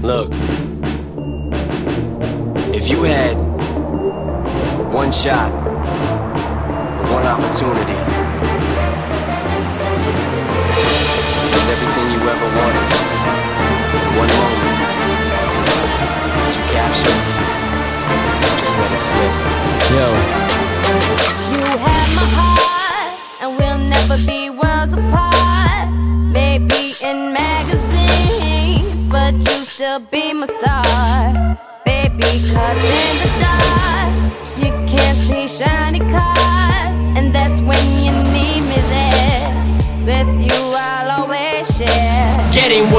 Look, if you had one shot, one opportunity, this is everything you ever wanted, one moment that you captured, just let it slip. Yo. You have my heart, and we'll never be worlds apart, maybe in magazines, but you still be my star, baby, 'cause in the